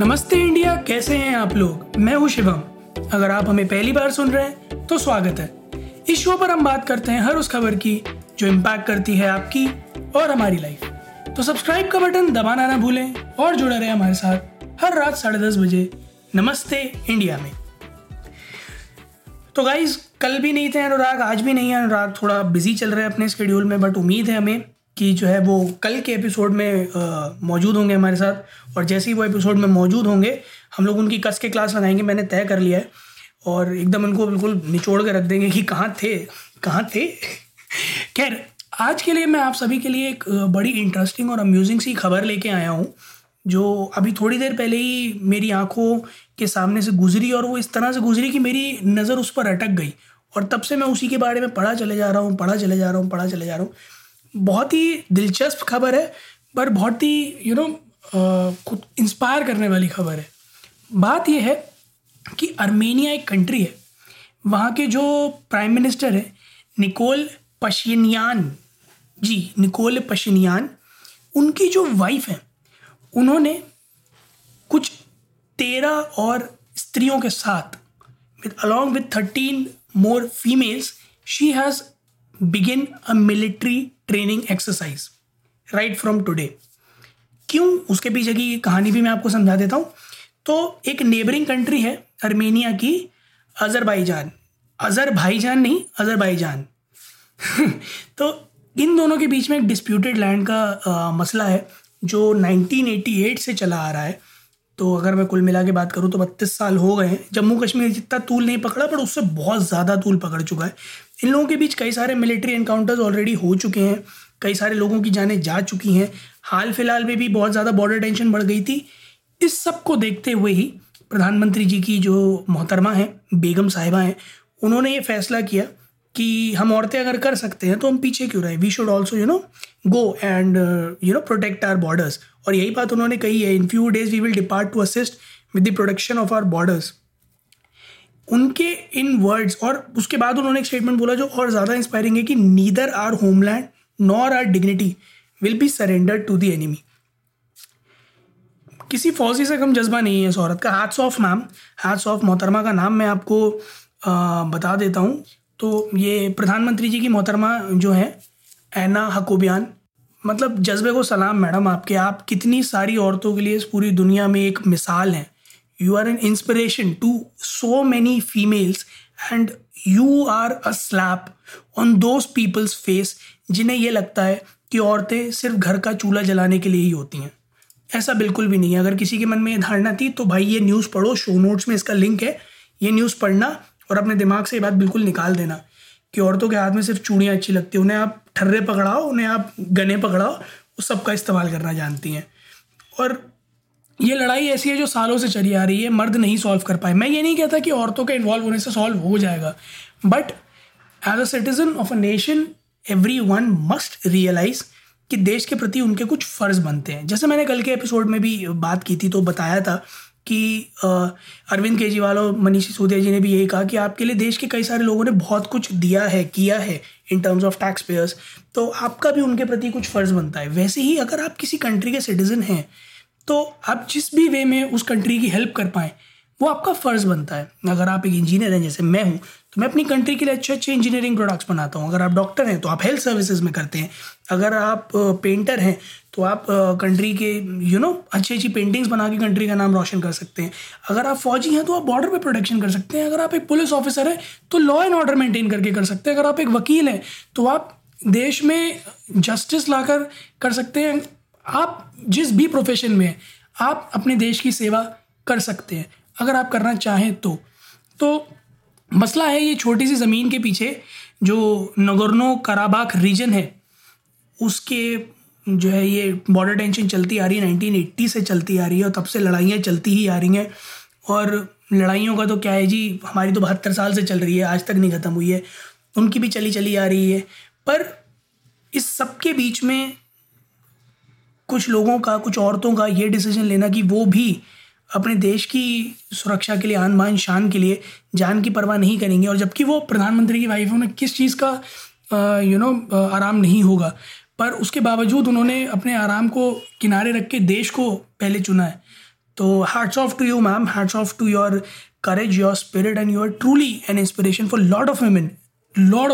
नमस्ते इंडिया, कैसे हैं आप लोग। मैं हूँ शिवम। अगर आप हमें पहली बार सुन रहे हैं तो स्वागत है। इस शो पर हम बात करते हैं हर उस खबर की जो इम्पैक्ट करती है आपकी और हमारी लाइफ। तो सब्सक्राइब का बटन दबाना ना भूलें और जुड़े रहें हमारे साथ हर रात 10:30 बजे नमस्ते इंडिया में। तो गाइज, कल भी नहीं थे अनुराग, आज भी नहीं है अनुराग। थोड़ा बिजी चल रहा है अपने स्केड्यूल में, बट उम्मीद है हमें कि जो है वो कल के एपिसोड में मौजूद होंगे हमारे साथ। और जैसे ही वो एपिसोड में मौजूद होंगे हम लोग उनकी कस के क्लास लगाएंगे। मैंने तय कर लिया है और एकदम उनको बिल्कुल निचोड़ के रख देंगे कि कहाँ थे खैर, आज के लिए मैं आप सभी के लिए एक बड़ी इंटरेस्टिंग और अम्यूजिंग सी खबर लेके आया हूँ जो अभी थोड़ी देर पहले ही मेरी आँखों के सामने से गुजरी। और वो इस तरह से गुजरी कि मेरी नज़र उस पर अटक गई और तब से मैं उसी के बारे में पढ़ा चले जा रहा हूँ। बहुत ही दिलचस्प खबर है पर बहुत ही खुद इंस्पायर करने वाली खबर है। बात यह है कि आर्मेनिया एक कंट्री है, वहाँ के जो प्राइम मिनिस्टर हैं निकोल पशिनयान, उनकी जो वाइफ हैं उन्होंने कुछ 13 और स्त्रियों के साथ along with 13 more females she has begin a military training exercise right from today. क्यों, उसके पीछे की कहानी भी मैं आपको समझा देता हूँ। तो एक नेबरिंग कंट्री है आर्मेनिया की, अज़रबैजान। तो इन दोनों के बीच में एक डिस्प्यूटेड लैंड का मसला है जो 1988 से चला आ रहा है। तो अगर मैं कुल मिला के बात करूँ तो 32 साल हो गए हैं। जम्मू कश्मीर जितना तूल नहीं पकड़ा पर उससे बहुत ज़्यादा तूल पकड़ चुका है। इन लोगों के बीच कई सारे मिलिट्री एनकाउंटर्स ऑलरेडी हो चुके हैं, कई सारे लोगों की जानें जा चुकी हैं। हाल फिलहाल में भी बहुत ज़्यादा बॉर्डर टेंशन बढ़ गई थी। इस सब को देखते हुए ही प्रधानमंत्री जी की जो मोहतरमा हैं, बेगम साहिबा हैं, उन्होंने ये फैसला किया कि हम औरतें अगर कर सकते हैं तो हम पीछे क्यों रहे। We should also go and protect our borders. और यही बात उन्होंने कही है, in few days we will depart to assist with the protection of our borders. उनके इन वर्ड्स। और उसके बाद उन्होंने एक स्टेटमेंट बोला जो और ज़्यादा इंस्पायरिंग है कि neither our homeland nor our dignity will be surrendered to the enemy. किसी फौजी से कम जज्बा नहीं है इस औरत का। Hats off ma'am, hats off मोहतरमा का नाम मैं आपको बता देता हूँ। तो ये प्रधानमंत्री जी की मोहतरमा जो हैं ऐना हकोबयान, मतलब जज्बे को सलाम मैडम आपके। आप कितनी सारी औरतों के लिए इस पूरी दुनिया में एक मिसाल हैं। You are an inspiration to so many females and you are a slap on those people's face जिन्हें ये लगता है कि औरतें सिर्फ घर का चूल्हा जलाने के लिए ही होती हैं। ऐसा बिल्कुल भी नहीं है। अगर किसी के मन में ये धारणा थी तो भाई ये न्यूज़ पढ़ो, शो नोट्स में इसका लिंक है। ये न्यूज़ पढ़ना और अपने दिमाग से ये बात बिल्कुल निकाल देना कि औरतों के हाथ में सिर्फ चूड़ियाँ अच्छी लगती हैं। उन्हें आप ठर्रे पकड़ाओ, उन्हें आप गने पकड़ाओ, वो सबका इस्तेमाल करना जानती हैं। और ये लड़ाई ऐसी है जो सालों से चली आ रही है, मर्द नहीं सॉल्व कर पाए। मैं ये नहीं कहता कि औरतों के इन्वॉल्व होने से सॉल्व हो जाएगा, but as a citizen of a nation every one must realise कि देश के प्रति उनके कुछ फ़र्ज़ बनते हैं। जैसे मैंने कल के एपिसोड में भी बात की थी तो बताया था कि अरविंद केजरीवाल और मनीष सिसोदिया जी ने भी यही कहा कि आपके लिए देश के कई सारे लोगों ने बहुत कुछ दिया है, किया है in terms of tax payers, तो आपका भी उनके प्रति कुछ फ़र्ज़ बनता है। वैसे ही अगर आप किसी कंट्री के सिटीज़न हैं तो आप जिस भी वे में उस कंट्री की हेल्प कर पाएँ वो आपका फ़र्ज़ बनता है। अगर आप एक इंजीनियर हैं जैसे मैं हूँ तो मैं अपनी कंट्री के लिए अच्छे अच्छे इंजीनियरिंग प्रोडक्ट्स बनाता हूँ। अगर आप डॉक्टर हैं तो आप हेल्थ सर्विसेज में करते हैं। अगर आप पेंटर हैं तो आप कंट्री के अच्छी अच्छी पेंटिंग्स बना के कंट्री का नाम रोशन कर सकते हैं। अगर आप फौजी हैं तो आप बॉर्डर पे प्रोटेक्शन कर सकते हैं। अगर आप एक पुलिस ऑफिसर हैं तो लॉ एंड ऑर्डर मेंटेन करके कर सकते हैं। अगर आप एक वकील हैं तो आप देश में जस्टिस लाकर कर सकते हैं। आप जिस भी प्रोफेशन में हैं आप अपने देश की सेवा कर सकते हैं अगर आप करना चाहें तो मसला है ये छोटी सी ज़मीन के पीछे जो नगोर्नो कराबाक रीजन है उसके जो है ये बॉर्डर टेंशन चलती आ रही है। 1980 से चलती आ रही है और तब से लड़ाइयाँ चलती ही आ रही हैं। और लड़ाइयों का तो क्या है जी, हमारी तो 72 साल से चल रही है, आज तक नहीं ख़त्म हुई है। उनकी भी चली आ रही है। पर इस सब के बीच में कुछ लोगों का, कुछ औरतों का ये डिसीजन लेना कि वो भी अपने देश की सुरक्षा के लिए, आन बान शान के लिए जान की परवाह नहीं करेंगे। और जबकि वो प्रधानमंत्री की वाइफ, उन्हें किस चीज़ का आराम नहीं होगा, पर उसके बावजूद उन्होंने अपने आराम को किनारे रख के देश को पहले चुना है। तो hats off to you ma'am, hats off to your courage, your spirit and you are truly an inspiration for lot of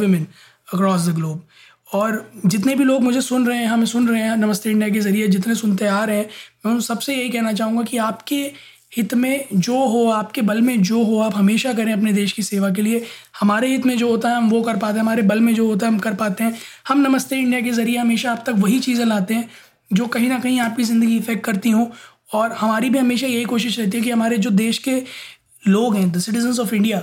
women across the globe. और जितने भी लोग मुझे सुन रहे हैं, हमें सुन रहे हैं नमस्ते इंडिया के ज़रिए, जितने सुनते आ रहे हैं, मैं उन सबसे यही कहना चाहूँगा कि आपके हित में जो हो, आपके बल में जो हो, आप हमेशा करें अपने देश की सेवा के लिए। हमारे हित में जो होता है हम वो कर पाते हैं, हमारे बल में जो होता है हम कर पाते हैं। हम नमस्ते इंडिया के ज़रिए हमेशा आप तक वही चीज़ें लाते हैं जो कहीं ना कहीं आपकी ज़िंदगी इफ़ेक्ट करती हों। और हमारी भी हमेशा यही कोशिश रहती है कि हमारे जो देश के लोग हैं, द सिटीजन्स ऑफ इंडिया,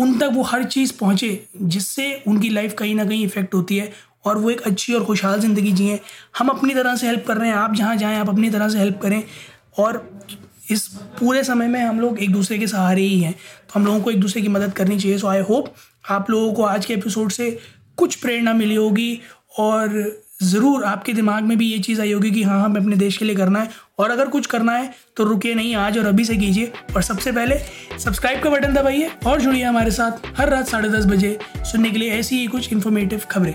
उन तक वो हर चीज़ पहुँचे जिससे उनकी लाइफ कहीं ना कहीं इफ़ेक्ट होती है और वो एक अच्छी और खुशहाल ज़िंदगी जिएँ। हम अपनी तरह से हेल्प कर रहे हैं, आप जहाँ जाएँ आप अपनी तरह से हेल्प करें। और इस पूरे समय में हम लोग एक दूसरे के सहारे ही हैं, तो हम लोगों को एक दूसरे की मदद करनी चाहिए। सो आई होप आप लोगों को आज के एपिसोड से कुछ प्रेरणा मिली होगी और ज़रूर आपके दिमाग में भी ये चीज़ आई होगी कि हाँ हमें अपने देश के लिए करना है। और अगर कुछ करना है तो रुकिए नहीं, आज और अभी से कीजिए। और सबसे पहले सब्सक्राइब का बटन दबाइए और जुड़िए हमारे साथ हर रात 10:30 बजे सुनने के लिए ऐसी ही कुछ इन्फॉर्मेटिव खबरें।